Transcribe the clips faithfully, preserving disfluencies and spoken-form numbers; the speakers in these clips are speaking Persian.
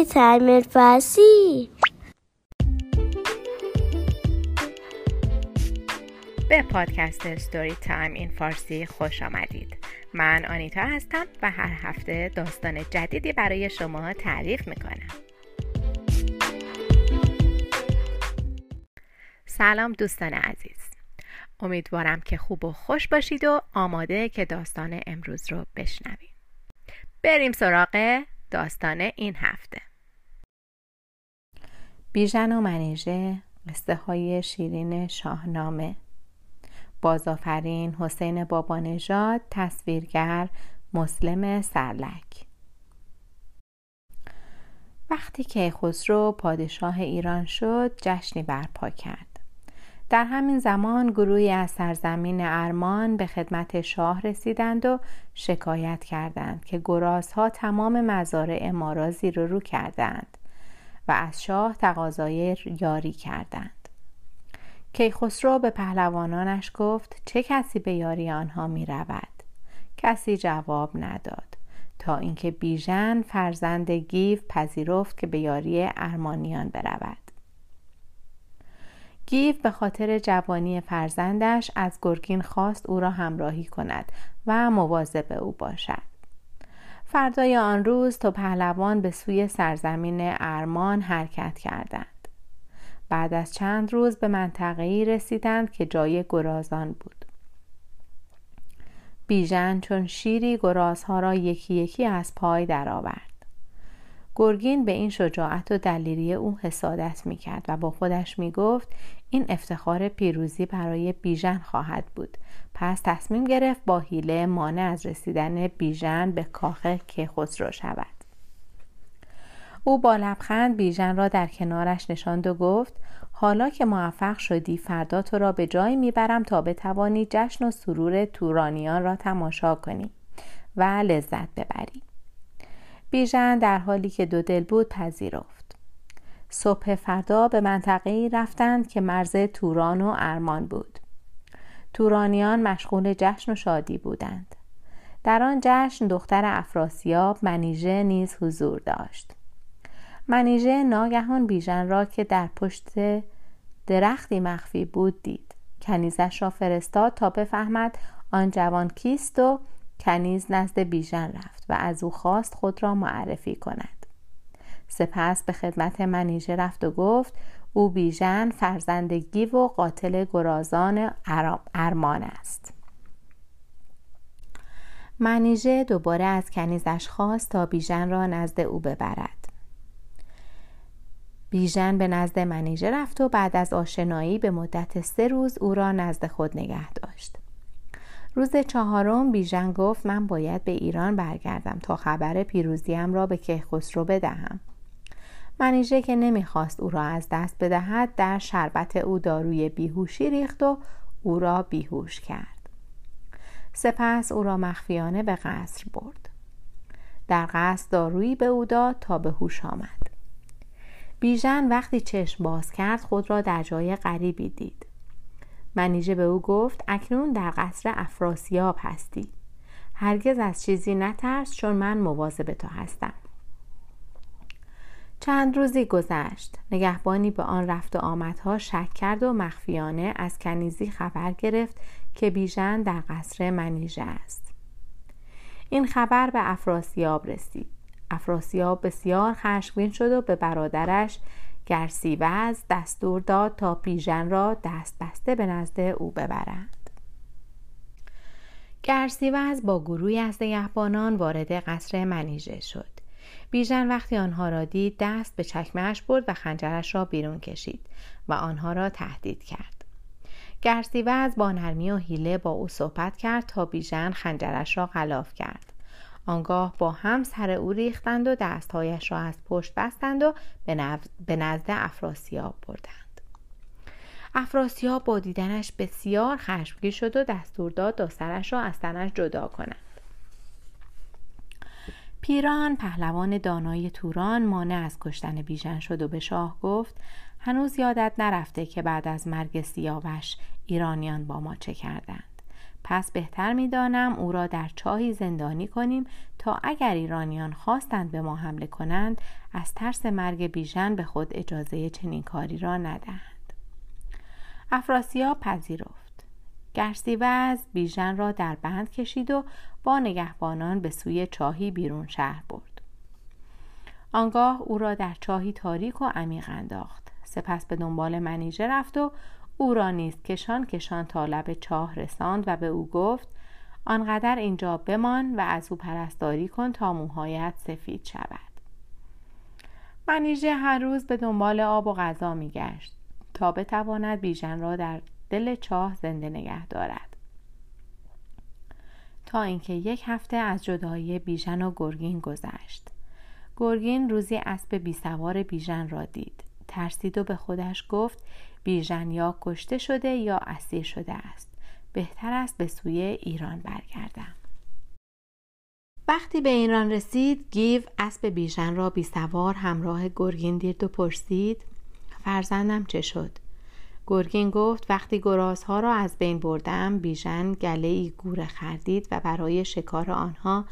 استوری تایم این فارسی. به پادکست استوری تایم این فارسی خوش آمدید. من آنیتا هستم و هر هفته داستان جدیدی برای شما تعریف میکنم. سلام دوستان عزیز. امیدوارم که خوب و خوش باشید و آماده که داستان امروز رو بشنویم. بریم سراغ داستان این هفته. بیژن و منیژه، قصه های شیرین شاهنامه. بازآفرین حسین بابانژاد، تصویرگر مسلم سرلک. وقتی که کیخسرو پادشاه ایران شد، جشنی برپا کرد. در همین زمان گروهی از سرزمین ارمان به خدمت شاه رسیدند و شکایت کردند که گرازها تمام مزارع ما را زیر و رو کردند و از شاه تقاضای یاری کردند. کیخسرو به پهلوانانش گفت چه کسی به یاری آنها می رود؟ کسی جواب نداد تا اینکه بیژن فرزند گیو پذیرفت که به یاری ارمانیان برود. گیو به خاطر جوانی فرزندش از گرگین خواست او را همراهی کند و مواظب او باشد. فردای آن روز تا پهلوان به سوی سرزمین ارمان حرکت کردند. بعد از چند روز به منطقه‌ای رسیدند که جای گرازان بود. بیژن چون شیری گرازها را یکی یکی از پای درآورد. گرگین به این شجاعت و دلیری او حسادت می‌کرد و با خودش می‌گفت این افتخار پیروزی برای بیژن خواهد بود. پس تصمیم گرفت با حیله مانع از رسیدن بیژن به کاخ کیخسرو شود. او با لبخند بیژن را در کنارش نشاند و گفت حالا که موفق شدی فردا تو را به جایی میبرم تا بتوانی جشن و سرور تورانیان را تماشا کنی و لذت ببری. بیژن در حالی که دو دل بود پذیرفت. صبح فردا به منطقه‌ای رفتند که مرز توران و ارمان بود. تورانیان مشغول جشن و شادی بودند. در آن جشن دختر افراسیاب منیژه نیز حضور داشت. منیژه ناگهان بیژن را که در پشت درختی مخفی بود دید. کنیزش را فرستاد تا بفهمد آن جوان کیست و کنیز نزد بیژن رفت و از او خواست خود را معرفی کند. سپس به خدمت منیژه رفت و گفت او بیژن فرزند گیو و قاتل گرازان ارمان است. منیژه دوباره از کنیزش خواست تا بیژن را نزد او ببرد. بیژن به نزد منیژه رفت و بعد از آشنایی به مدت سه روز او را نزد خود نگه داشت. روز چهارم بیژن گفت من باید به ایران برگردم تا خبر پیروزیم را به کیخسرو بدهم. منیژه که نمیخواست او را از دست بدهد در شربت او داروی بیهوشی ریخت و او را بیهوش کرد. سپس او را مخفیانه به قصر برد. در قصر دارویی به او داد تا به هوش آمد. بیژن وقتی چشم باز کرد خود را در جای غریبی دید. منیژه به او گفت اکنون در قصر افراسیاب هستی. هرگز از چیزی نترس چون من مواظب تو هستم. چند روزی گذشت. نگهبانی به آن رفت و آمدها شک کرد و مخفیانه از کنیزی خبر گرفت که بیژن در قصر منیژه است. این خبر به افراسیاب رسید. افراسیاب بسیار خشمگین شد و به برادرش گرسیوز دستور داد تا بیژن را دست بسته به نزد او ببرند. گرسیوز با گروهی از نگهبانان وارد قصر منیژه شد. بیژن وقتی آنها را دید دست به چکمه‌اش برد و خنجرش را بیرون کشید و آنها را تهدید کرد. گرسیوز با نرمی و حیله با او صحبت کرد تا بیژن خنجرش را غلاف کرد. آنگاه با هم سر او ریختند و دستهایش را از پشت بستند و به نزد افراسیاب بردند. افراسیاب با دیدنش بسیار خشمگین شد و دستور داد تا سرش را از تنش جدا کنند. پیران پهلوان دانای توران مانع از کشتن بیژن شد و به شاه گفت هنوز یادت نرفته که بعد از مرگ سیاوش ایرانیان با ما چه کردند. پس بهتر میدانم او را در چاهی زندانی کنیم تا اگر ایرانیان خواستند به ما حمله کنند از ترس مرگ بیژن به خود اجازه چنین کاری را ندهند. افراسیاب پذیرفت. گرسیوز بیژن را در بند کشید و با نگهبانان به سوی چاهی بیرون شهر برد. آنگاه او را در چاهی تاریک و عمیق انداخت. سپس به دنبال منیژه رفت و او را نیز کشان کشان تا لب چاه رساند و به او گفت آنقدر اینجا بمان و از او پرستاری کن تا موهایت سفید شود. منیژه هر روز به دنبال آب و غذا می گشت تا بتواند بیژن را در دل چاه زنده نگه دارد، تا اینکه یک هفته از جدایی بیژن و گرگین گذشت. گرگین روزی اسب بی سوار بیژن را دید، ترسید و به خودش گفت بیژن یا کشته شده یا اسیر شده است. بهتر است به سوی ایران برگردم. وقتی به ایران رسید، گیو اسب بیژن را بی سوار همراه گرگین دید و پرسید فرزندم چه شد؟ گرگین گفت وقتی گرازها را از بین بردم، بیژن گله‌ای گوره خردید و برای شکار آنها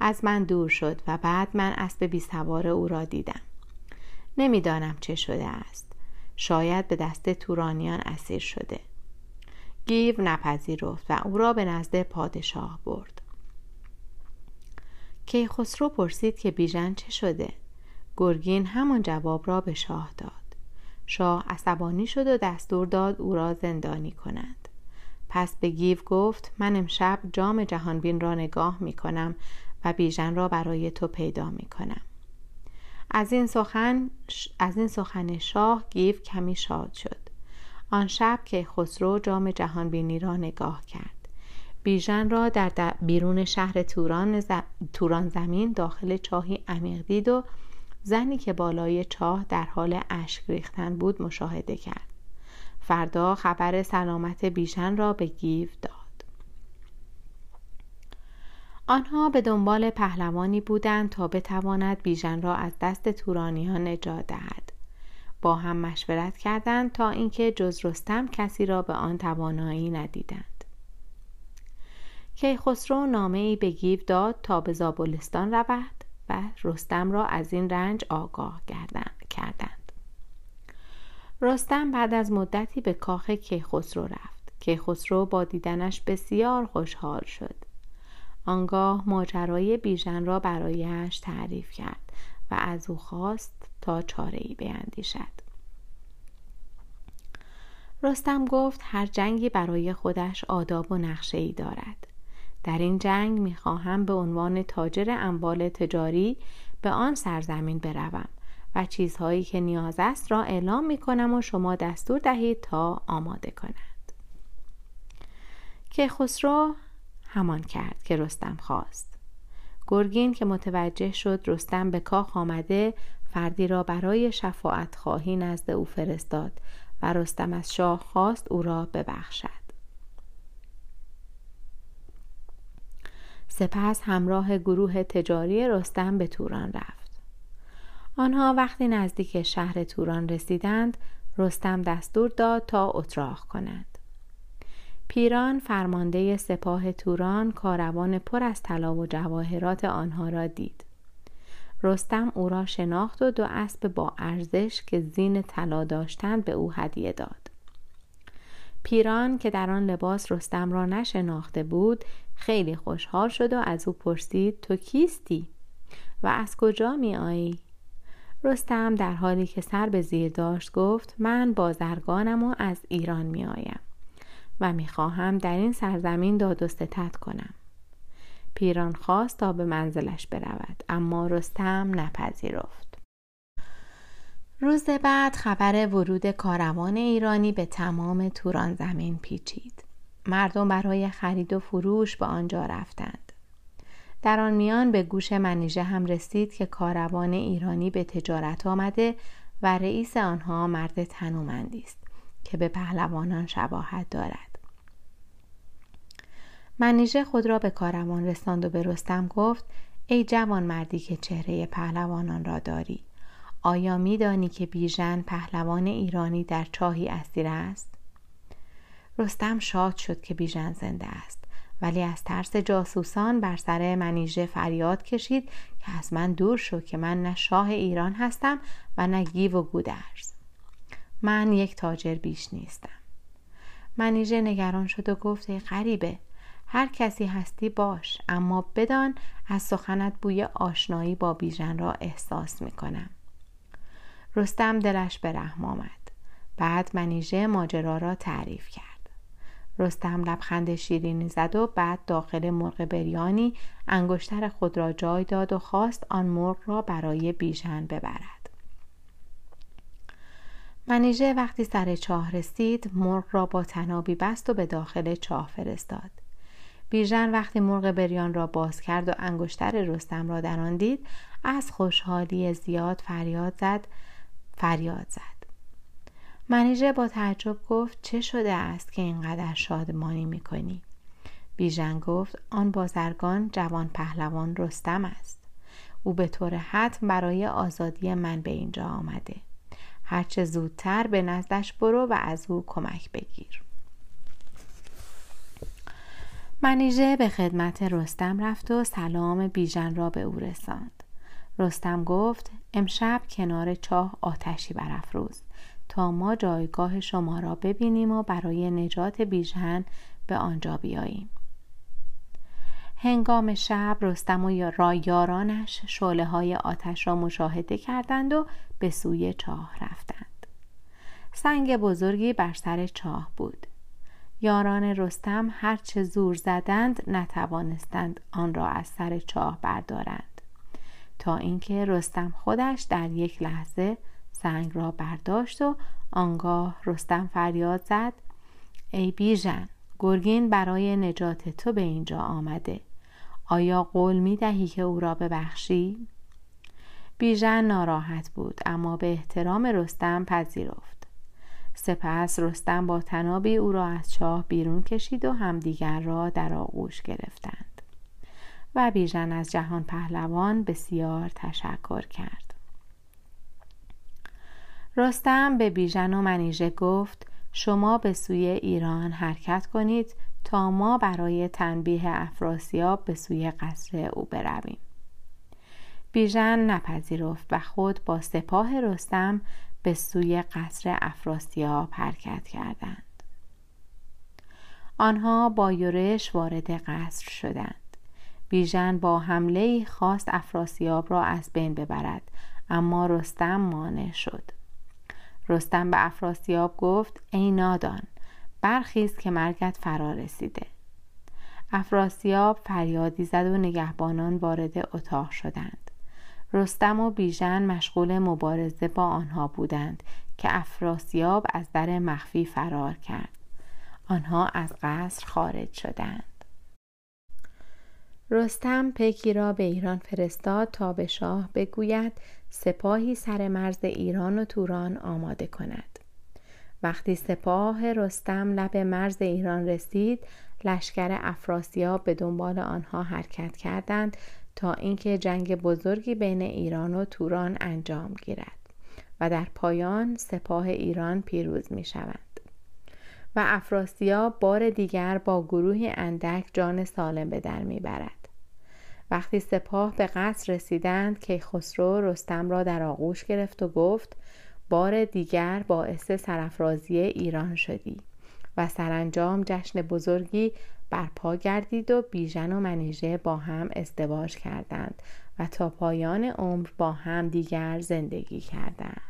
از من دور شد و بعد من اسب بی سوار او را دیدم. نمیدانم چه شده است. شاید به دست تورانیان اسیر شده. گیو نپذیرفت و او را به نزد پادشاه برد. کیخسرو پرسید که بیژن چه شده؟ گرگین همان جواب را به شاه داد. شاه عصبانی شد و دستور داد او را زندانی کنند. پس به گیو گفت من امشب جام جهانبین را نگاه می کنم و بیژن را برای تو پیدا می کنم. از این سخن از این سخن شاه گیو کمی شاد شد. آن شب که خسرو جام جهانبینی را نگاه کرد، بیژن را در بیرون شهر توران, ز... توران زمین داخل چاهی عمیق دید و زنی که بالای چاه در حال اشک ریختن بود مشاهده کرد. فردا خبر سلامت بیژن را به گیو داد. آنها به دنبال پهلوانی بودند تا بتواند بیژن را از دست تورانیان نجات دهد. با هم مشورت کردند تا اینکه جز رستم کسی را به آن توانایی ندیدند. کیخسرو نامه‌ای به گیو داد تا به زابلستان رود و رستم را از این رنج آگاه کردند. رستم بعد از مدتی به کاخ کیخسرو رفت. کیخسرو با دیدنش بسیار خوشحال شد. آنگاه ماجرای بیژن را برایش تعریف کرد و از او خواست تا چاره‌ای بیندیشد. رستم گفت هر جنگی برای خودش آداب و نقشه‌ای دارد. در این جنگ می‌خواهم به عنوان تاجر اموال تجاری به آن سرزمین بروم و چیزهایی که نیاز است را اعلام می‌کنم و شما دستور دهید تا آماده کنند. که خسرو همان کرد که رستم خواست. گرگین که متوجه شد رستم به کاخ آمده، فردی را برای شفاعت خواهی نزد او فرستاد و رستم از شاه خواست او را ببخشد. سپس همراه گروه تجاری رستم به توران رفت. آنها وقتی نزدیک شهر توران رسیدند، رستم دستور داد تا اتراق کنند. پیران فرمانده سپاه توران کاروان پر از طلا و جواهرات آنها را دید. رستم او را شناخت و دو اسب با ارزش که زین طلا داشتند به او هدیه داد. پیران که در آن لباس رستم را نشناخته بود، خیلی خوشحال شد و از او پرسید تو کیستی و از کجا می آیی؟ رستم در حالی که سر به زیر داشت گفت من بازرگانم و از ایران می آیم و میخواهم در این سرزمین داد و ستد کنم. پیران خواست تا به منزلش برود، اما رستم نپذیرفت. روز بعد خبر ورود کاروان ایرانی به تمام توران زمین پیچید. مردم برای خرید و فروش به آنجا رفتند. در آن میان به گوش منیژه هم رسید که کاروان ایرانی به تجارت آمده و رئیس آنها مرد تنومندی است که به پهلوانان شباهت دارد. منیژه خود را به کاروان رساند و به رستم گفت ای جوان مردی که چهره پهلوانان را داری، آیا می دانی که بیژن پهلوان ایرانی در چاهی اسیر است؟ رستم شاد شد که بیژن زنده است ولی از ترس جاسوسان بر سر منیژه فریاد کشید که از من دور شو که من نه شاه ایران هستم و نه گیو و گودرز. من یک تاجر بیش نیستم. منیژه نگران شد و گفت: ای غریبه، هر کسی هستی باش، اما بدان از سخنت بوی آشنایی با بیژن را احساس میکنم. رستم دلش به رحم آمد. بعد منیژه ماجرا را تعریف کرد. رستم لبخند شیرینی زد و بعد داخل مرغ بریانی انگشتر خود را جای داد و خواست آن مرغ را برای بیژن ببرد. منیژه وقتی سر چاه رسید مرغ را با تنابی بست و به داخل چاه فرستاد. بیژن وقتی مرغ بریان را باز کرد و انگشتر رستم را در آن دید از خوشحالی زیاد فریاد زد فریاد زد منیژه با تعجب گفت: چه شده است که اینقدر شادمانی میکنی؟ بیژن گفت: آن بازرگان جوان پهلوان رستم است. او به طور حتم برای آزادی من به اینجا آمده. هرچه زودتر به نزدش برو و از او کمک بگیر. منیژه به خدمت رستم رفت و سلام بیژن را به او رساند. رستم گفت: امشب کنار چاه آتشی برافروز تا ما جایگاه شما را ببینیم و برای نجات بیژن به آنجا بیاییم. هنگام شب رستم و یارانش شعله‌های آتش را مشاهده کردند و به سوی چاه رفتند. سنگ بزرگی بر سر چاه بود. یاران رستم هر چه زور زدند نتوانستند آن را از سر چاه بردارند، تا اینکه رستم خودش در یک لحظه سنگ را برداشت و آنگاه رستم فریاد زد: ای بیژن، گرگین برای نجات تو به اینجا آمده. آیا قول می دهی که او را ببخشی؟ بیژن ناراحت بود اما به احترام رستم پذیرفت. سپس رستم با تنابی او را از چاه بیرون کشید و همدیگر را در آغوش گرفتند و بیژن از جهان پهلوان بسیار تشکر کرد. رستم به بیژن و منیژه گفت: شما به سوی ایران حرکت کنید تا ما برای تنبیه افراسیاب به سوی قصر او برویم. بیژن نپذیرفت و خود با سپاه رستم به سوی قصر افراسیاب حرکت کردند. آنها با یورش وارد قصر شدند. بیژن با حمله‌ای خواست افراسیاب را از بین ببرد، اما رستم مانع شد. رستم به افراسیاب گفت: ای نادان، برخیز که مرگت فرا رسیده. افراسیاب فریادی زد و نگهبانان وارد اتاق شدند. رستم و بیژن مشغول مبارزه با آنها بودند که افراسیاب از در مخفی فرار کرد. آنها از قصر خارج شدند. رستم پیکی را به ایران فرستاد تا به شاه بگوید سپاهی سر مرز ایران و توران آماده کند. وقتی سپاه رستم لب مرز ایران رسید، لشکر افراسیاب به دنبال آنها حرکت کردند تا اینکه جنگ بزرگی بین ایران و توران انجام گیرد و در پایان سپاه ایران پیروز می شوند و افراسیاب بار دیگر با گروهی اندک جان سالم به در می برد. وقتی سپاه به قصر رسیدند کیخسرو رستم را در آغوش گرفت و گفت: بار دیگر باعث سرافرازی ایران شدی و سرانجام جشن بزرگی برپا گردید و بیژن و منیژه با هم ازدواج کردند و تا پایان عمر با هم دیگر زندگی کردند.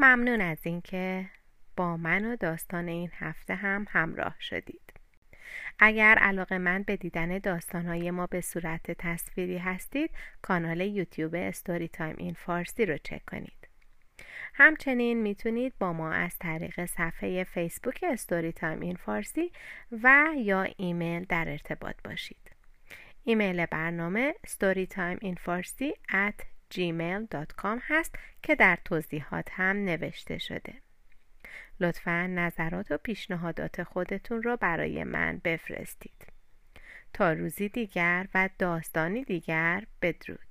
ممنون از اینکه با من و داستان این هفته هم همراه شدید. اگر علاقه‌مند به دیدن داستان‌های ما به صورت تصویری هستید، کانال یوتیوب استوری تایم این فارسی رو چک کنید. همچنین میتونید با ما از طریق صفحه فیسبوک استوری تایم این فارسی و یا ایمیل در ارتباط باشید. ایمیل برنامه storytimeinfarsi at gmail dot com هست که در توضیحات هم نوشته شده. لطفاً نظرات و پیشنهادات خودتون رو برای من بفرستید. تا روزی دیگر و داستانی دیگر، بدرود.